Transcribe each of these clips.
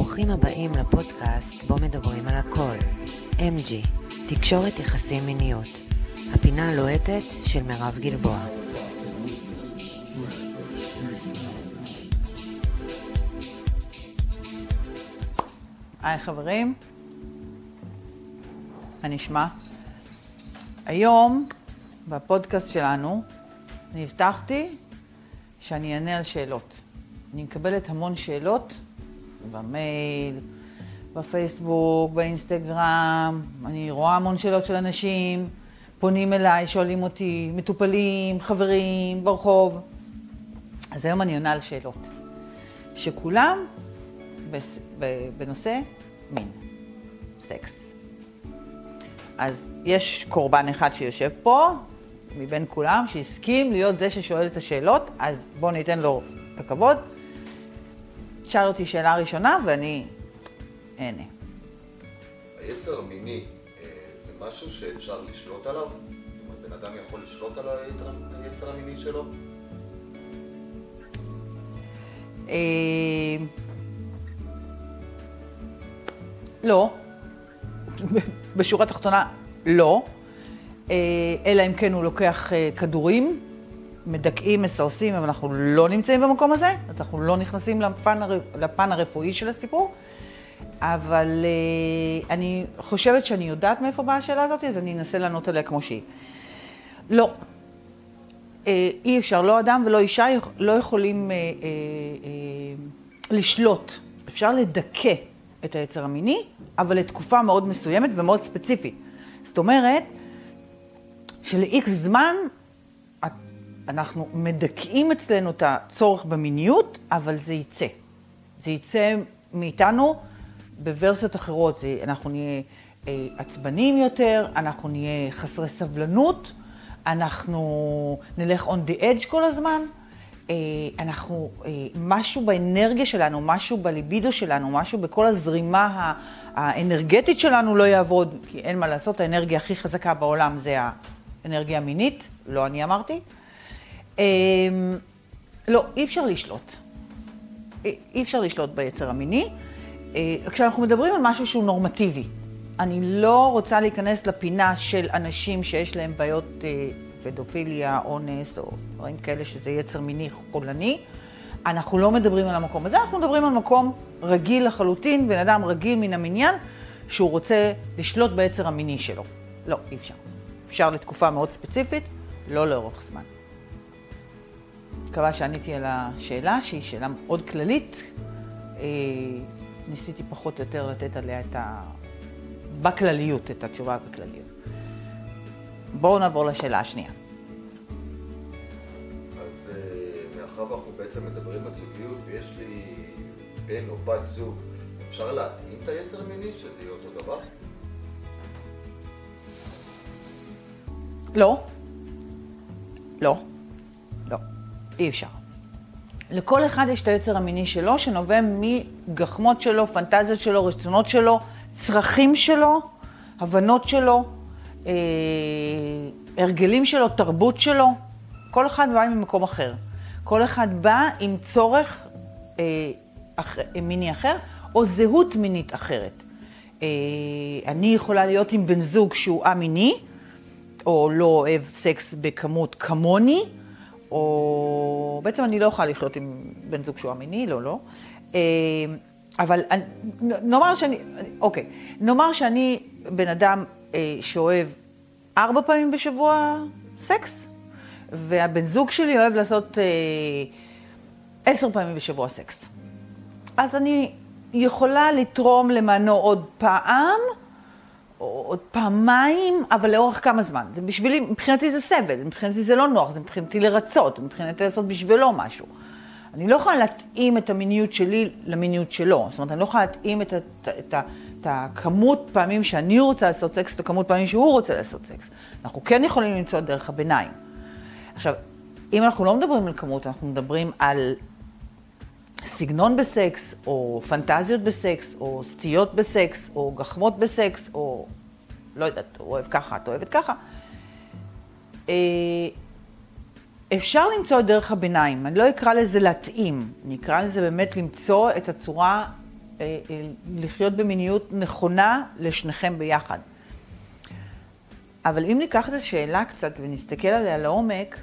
ברוכים הבאים לפודקאסט בו מדברים על הכל. MG, תקשורת יחסים מיניות. הפינה הלוהטת של מרב גלבוע. היי חברים, מה נשמע? היום בפודקאסט שלנו אני הבטחתי שאני אענה על שאלות. אני מקבלת המון שאלות במייל, בפייסבוק, באינסטגרם, אני רואה המון שאלות של אנשים, פונים אליי, שואלים אותי, מטופלים, חברים, ברחוב. אז היום אני עונה על שאלות, שכולם בנושא מין, סקס. אז יש קורבן אחד שיושב פה, מבין כולם, שהסכים להיות זה ששואל את השאלות, אז בואו ניתן לו הכבוד. תשאל אותי שאלה ראשונה ואני אענה. היצר המיני זה משהו שאפשר לשלוט עליו? זאת אומרת, בן אדם יכול לשלוט על היצר המיני שלו? לא. בשורה התחתונה, לא. אלא אם כן הוא לוקח כדורים. מדכאים, מסרסים, אבל אנחנו לא נמצאים במקום הזה, אנחנו לא נכנסים לפן הרפואי של הסיפור, אבל אני חושבת שאני יודעת מאיפה באה השאלה הזאת, אז אני אנסה לענות עליה כמו שהיא. לא, אי אפשר, לא אדם ולא אישה לא יכולים לשלוט, אפשר לדכא את היצר המיני, אבל לתקופה מאוד מסוימת ומאוד ספציפית. זאת אומרת, שלאיקס זמן, אנחנו מדכאים אצלנו את הצורך במיניות, אבל זה יצא. זה יצא מאיתנו בוורסיות אחרות. אנחנו נהיה עצבנים יותר, אנחנו נהיה חסרי סבלנות, אנחנו נלך on the edge כל הזמן, אנחנו, משהו באנרגיה שלנו, משהו בליבידו שלנו, משהו בכל הזרימה האנרגטית שלנו לא יעבוד, כי אין מה לעשות, האנרגיה הכי חזקה בעולם זה האנרגיה המינית, לא אני אמרתי. לא, אי אפשר לשלוט. אי אפשר לשלוט ביצר המיני. כשאנחנו מדברים על משהו שהוא נורמטיבי, אני לא רוצה להיכנס לפינה של אנשים שיש להם בעיות פדופיליה, אונס, או דברים כאלה שזה יצר מיני קולני. אנחנו לא מדברים על המקום הזה, אנחנו מדברים על מקום רגיל לחלוטין, בן אדם רגיל מן המניין, שהוא רוצה לשלוט ביצר המיני שלו. לא, אי אפשר. אפשר לתקופה מאוד ספציפית, לא לאורך זמן. מקווה שעניתי על השאלה, שהיא שאלה מאוד כללית. ניסיתי פחות או יותר לתת עליה בכלליות, את התשובה בכלליות. בואו נעבור לשאלה השנייה. אז מאחר ואנחנו בעצם מדברים על זוגיות, ויש לי בן או בת זוג, אפשר להתאים את היצר המיני שזה אותו דבר? לא. לא. אי אפשר. לכל אחד יש את היצר המיני שלו, שנובע מגחמות שלו, פנטזיות שלו, רצונות שלו, צרכים שלו, הבנות שלו, הרגלים שלו, תרבות שלו. כל אחד בא ממקום אחר. כל אחד בא עם צורך מיני אחר, או זהות מינית אחרת. אני יכולה להיות עם בן זוג שהוא א-מיני, או לא אוהב סקס בכמות כמוני, או בעצם אני לא יכולה לחיות עם בן זוג שהוא המיני, לא. אבל נאמר שאני בן אדם שאוהב 4 פעמים בשבוע סקס, והבן זוג שלי אוהב לעשות 10 פעמים בשבוע סקס. אז אני יכולה לתרום למענו עוד פעם, עוד פעמיים, אבל לאורך כמה זמן. זה בשבילי, מבחינתי זה סבל, מבחינתי זה לא נוח, זה מבחינתי לרצות, מבחינתי לעשות בשבילו משהו. אני לא יכולה להתאים את המיניות שלי למיניות שלו. זאת אומרת, אני לא יכולה להתאים את הכמות פעמים שאני רוצה לעשות סקס, את הכמות פעמים שהוא רוצה לעשות סקס. אנחנו כן יכולים למצוא דרך הביניים. עכשיו, אם אנחנו לא מדברים על כמות, אנחנו מדברים על סגנון בסקס, או פנטזיות בסקס, או סטיות בסקס, או גחמות בסקס, או לא יודעת, אוהב ככה, את אוהבת ככה. אפשר למצוא את דרך הביניים, אני לא אקרא לזה להתאים, אני אקרא לזה באמת למצוא את הצורה לחיות במיניות נכונה לשניכם ביחד. אבל אם ניקח את השאלה קצת ונסתכל עליה לעומק,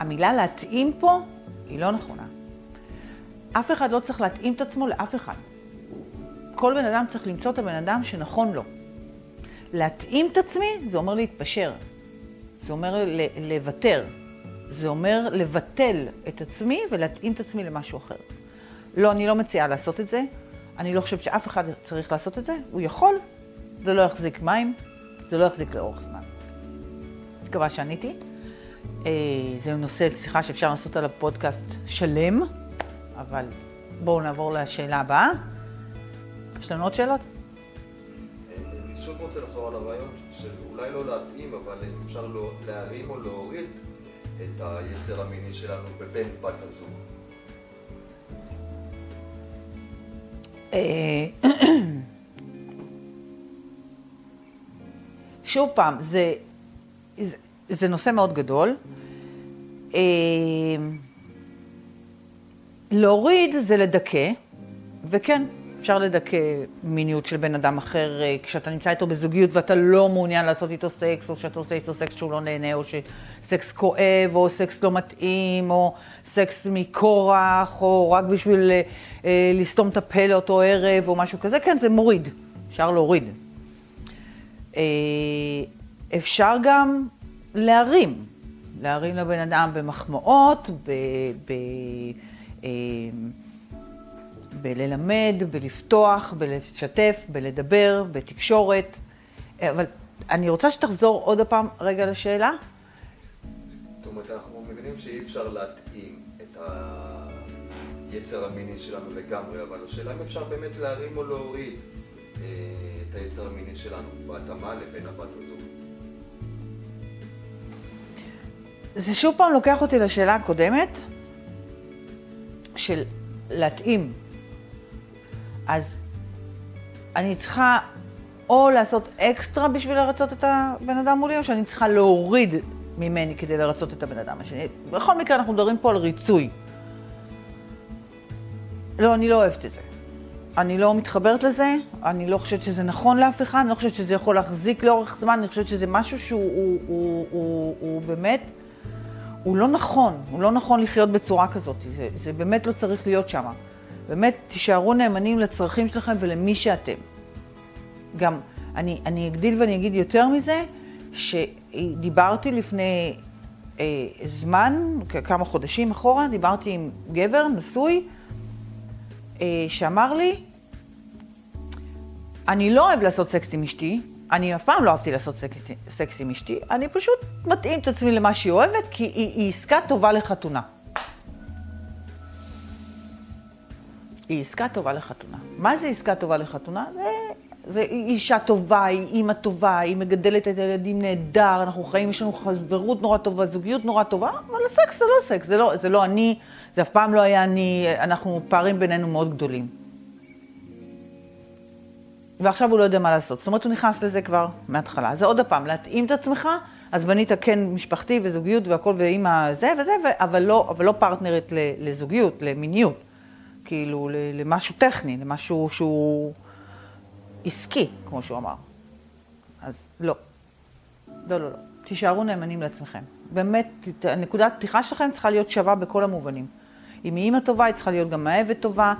המילה להתאים פה היא לא נכונה. אף אחד לא צריך להתאים את עצמו לאף אחד. כל בן אדם צריך למצוא את הבן אדם שנכון לו. להתאים את עצמי זה אומר להתפשר, זה אומר לוותר, זה אומר לבטל את עצמי ולהתאים את עצמי למשהו אחר. לא, אני לא מציעה לעשות את זה, אני לא חושבת שאף אחד צריך לעשות את זה, הוא יכול, זה לא יחזיק מים, זה לא יחזיק לאורך זמן. מקווה שעניתי. זה נושא שיחה שאפשר לעשות עליו פודקאסט שלם, אבל בואו נעבור לשאלה הבאה. יש לנו עוד שאלות? אני שוב רוצה לחזור על הרעיון, שאולי לא להתאים, אבל אפשר להרים או להוריד את היצר המיני שלנו בבן בת הזוג. שוב פעם, זה נושא מאוד גדול. להוריד זה לדכא, וכן, אפשר לדכא מיניות של בן אדם אחר, כשאתה נמצא איתו בזוגיות ואתה לא מעוניין לעשות איתו סקס, או שאתה עושה איתו סקס שהוא לא נהנה, או שסקס כואב, או סקס לא מתאים, או סקס מכורח, או רק בשביל לסתום את הפה לאותו ערב, או משהו כזה, כן, זה מוריד, אפשר להוריד. אפשר גם להרים, להרים לבן אדם במחמאות, בללמד, בלפתוח, בלשתף, בלדבר, בתקשורת. אבל אני רוצה שתחזור עוד פעם רגע לשאלה. זאת אומרת, אנחנו מבינים שאי אפשר להתאים את היצר המיני שלנו לגמרי, אבל השאלה אם אפשר באמת להרים או להוריד את היצר המיני שלנו בהתאמה לבין הבת הזוג. זה שוב פעם לוקח אותי לשאלה הקודמת של להתאים. אז אני צריכה או לעשות אקסטרה בשביל לרצות את הבן אדם מולי, או שאני צריכה להוריד ממני כדי לרצות את הבן אדם השני. בכל מקרה אנחנו מדברים פה על ריצוי. לא, אני לא אוהבת את זה. אני לא מתחברת לזה, אני לא חושבת שזה נכון לאף אחד, אני לא חושבת שזה יכול להחזיק לאורך זמן, אני חושבת שזה משהו שהוא הוא באמת, הוא לא נכון, הוא לא נכון לחיות בצורה כזאת, זה באמת לא צריך להיות שם. באמת תישארו נאמנים לצרכים שלכם ולמי שאתם. גם אני אגדיל ואני אגיד יותר מזה, שדיברתי לפני זמן, כמה חודשים אחורה, דיברתי עם גבר נשוי, שאמר לי, אני לא אוהב לעשות סקס עם אשתי, אני אף פעם לא אהבתי לעשות סקס עם אשתי, אני פשוט מתאים את עצמי למה שהיא אוהבת, כי היא עסקה טובה לחתונה. היא עסקה טובה לחתונה. מה זה עסקה טובה לחתונה? זה אישה טובה, היא אימא טובה, היא מגדלת את הילדים נהדר, אנחנו חיים, יש לנו חברות נורא טובה, זוגיות נורא טובה, אבל הסקס זה לא סקס, זה לא אני, זה אף פעם לא היה אני, אנחנו פערים בינינו מאוד גדולים. ועכשיו הוא לא יודע מה לעשות, זאת אומרת הוא נכנס לזה כבר מההתחלה. זה עוד הפעם, להתאים את עצמך, אז בנית כן משפחתי וזוגיות והכל ואימא זה וזה, אבל לא פרטנרית לזוגיות, למיניות, כאילו למשהו טכני, למשהו שהוא עסקי, כמו שהוא אמר. אז לא. לא, לא, לא. תישארו נאמנים לעצמכם. באמת, נקודת פתיחה שלכם צריכה להיות שווה בכל המובנים. אם היא אימא טובה, היא צריכה להיות גם אהבת טובה,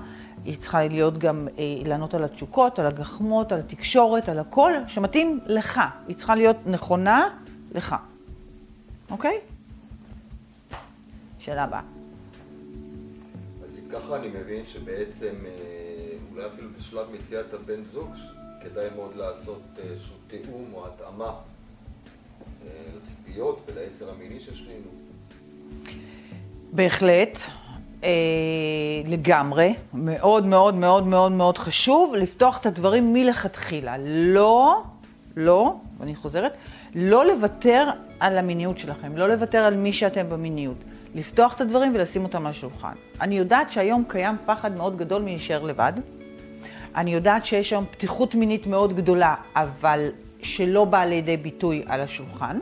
היא צריכה להיות גם לענות על התשוקות, על הגחמות, על התקשורת, על הכל שמתאים לך. היא צריכה להיות נכונה לך. אוקיי? שאלה הבאה. אז ככה אני מבין שבעצם אולי אפילו בשלב מציאת הבן זוג, כדאי מאוד לעשות איזשהו תיאום או התאמה לציפיות וליצר המיני של שנינו. בהחלט, לגמרי, מאוד מאוד מאוד מאוד מאוד חשוב לפתוח את הדברים מלכתחילה. לא, ואני חוזרת, לא לוותר על המיניות שלכם, לא לוותר על מי שאתם במיניות. לפתוח את הדברים ולשים אותם על השולחן. אני יודעת שהיום קיים פחד מאוד גדול מלהישאר לבד. אני יודעת שיש היום פתיחות מינית מאוד גדולה, אבל שלא באה לידי ביטוי על השולחן.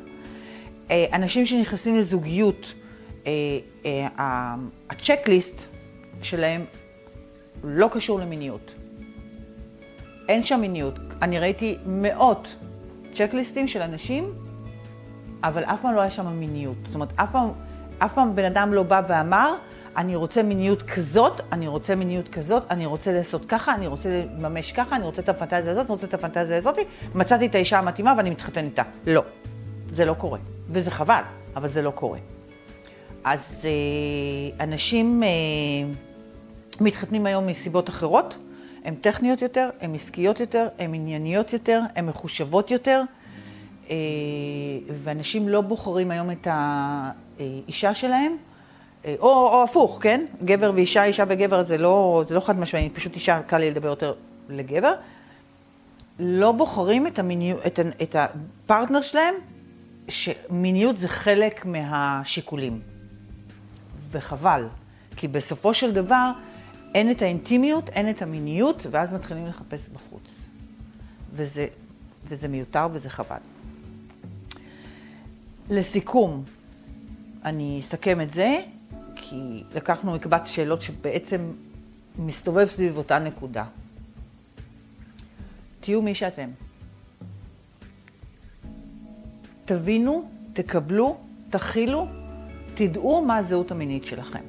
אנשים שנכנסים לזוגיות, הצ'קליסט שלהם לא קשור למיניות. אין שם מיניות. אני ראיתי מאות צ'קליסטים של אנשים, אבל אף פעם לא היה שם מיניות. זאת אומרת, אף פעם בן אדם לא בא ואמר, אני רוצה מיניות כזאת, אני רוצה מיניות כזאת, אני רוצה לעשות ככה, אני רוצה לממש ככה, אני רוצה את הפנטזיה הזאת, אני רוצה את הפנטזיה הזאת, מצאתי את האישה המתאימה ואני מתחתן איתה. לא, זה לא קורה. וזה חבל, אבל זה לא קורה. אז אנשים מתחתנים היום מסיבות אחרות, הן טכניות יותר, הן עסקיות יותר, הן ענייניות יותר, הן מחושבות יותר, ואנשים לא בוחרים היום את האישה שלהם, או הפוך, כן? גבר ואישה, אישה וגבר, זה לא חד משמעי, פשוט אישה קל לי לדבר יותר לגבר. לא בוחרים את הפרטנר שלהם, שמיניות זה חלק מהשיקולים. וחבל, כי בסופו של דבר אין את האינטימיות, אין את המיניות, ואז מתחילים לחפש בחוץ. וזה מיותר וזה חבל. לסיכום, אני אסכם את זה, כי לקחנו מקבץ שאלות שבעצם מסתובב סביב אותה נקודה. תהיו מי שאתם. תבינו, תקבלו, תכילו, תדעו מה הזהות המינית שלכם.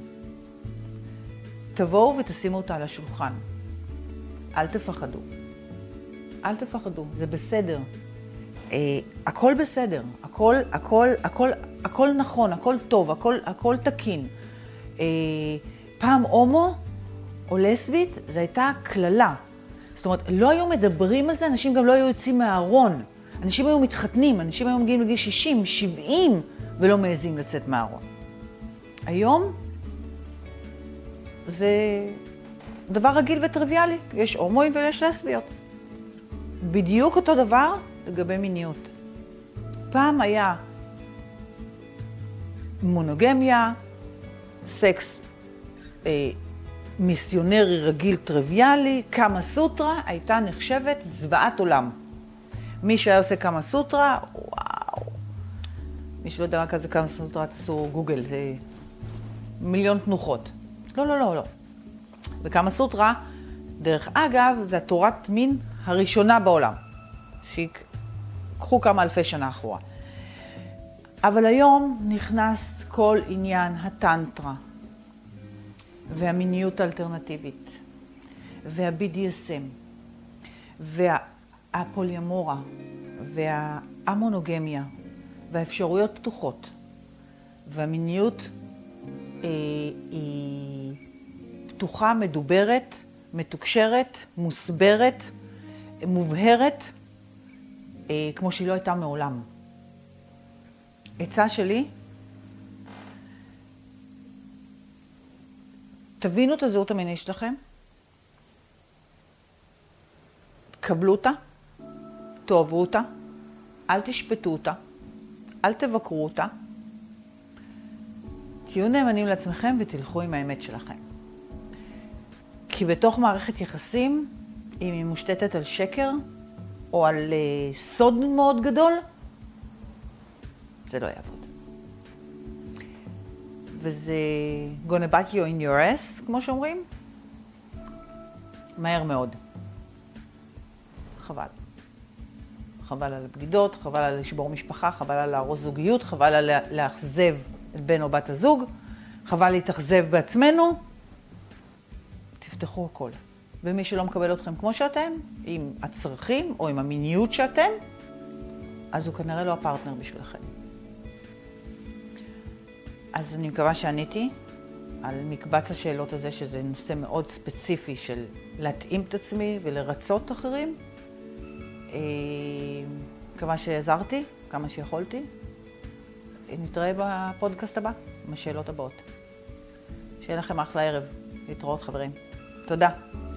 תבואו ותשימו אותה על השולחן. אל תפחדו. אל תפחדו, זה בסדר. הכל בסדר, הכל נכון, הכל טוב, הכל תקין. פעם הומו או לסבית, זו הייתה כללה. זאת אומרת, לא היו מדברים על זה, אנשים גם לא היו יוצאים מהארון. אנשים היו מתחתנים, אנשים היו מגיעים לגיל 60, 70, ולא מעזים לצאת מהארון. היום זה דבר רגיל וטריוויאלי. יש הומואים ויש לסביות. בדיוק אותו דבר לגבי מיניות. פעם היה מונוגמיה, סקס מיסיונרי רגיל טריוויאלי, קמה סוטרה הייתה נחשבת זוועת עולם. מי שהיה עושה קמה סוטרה, וואו. מי שלא יודע מה כזה קמה סוטרה, תעשו גוגל, זה מיליון תנוחות. לא. וקמה סוטרה, דרך אגב, זה התורת מין הראשונה בעולם. שיקחו כמה אלפי שנה אחורה. אבל היום נכנס כל עניין הטנטרה, והמיניות האלטרנטיבית, וה-BDSM, והפוליאמורה, והמונוגמיה, והאפשרויות פתוחות, והמיניות היא פתוחה, מדוברת, מתוקשרת, מוסברת, מובהרת, כמו שהיא לא הייתה מעולם. עצה שלי, תבינו את הזהות המינית שלכם, תקבלו אותה, תאהבו אותה, אל תשפטו אותה, אל תבקרו אותה, תהיו נאמנים לעצמכם ותלכו עם האמת שלכם. כי בתוך מערכת יחסים, אם היא מושתתת על שקר או על סוד מאוד גדול, זה לא יעבוד. וזה gonna bite you in your ass, כמו שאומרים. מהר מאוד. חבל. חבל על הבגידות, חבל על לשבור משפחה, חבל על להרוס זוגיות, חבל על להחזב את בן או בת הזוג, חבל להתאכזב בעצמנו. תפתחו הכל. ומי שלא מקבל אתכם כמו שאתם, עם הצרכים או עם המיניות שאתם, אז הוא כנראה לא הפרטנר בשבילכם. אז אני מקווה שעניתי על מקבץ השאלות הזה, שזה נושא מאוד ספציפי של להתאים את עצמי ולרצות אחרים. מקווה שעזרתי, כמה שיכולתי. נתראה בפודקאסט הבא, עם השאלות הבאות. שיהיה לכם אחלה ערב. להתראות חברים. תודה.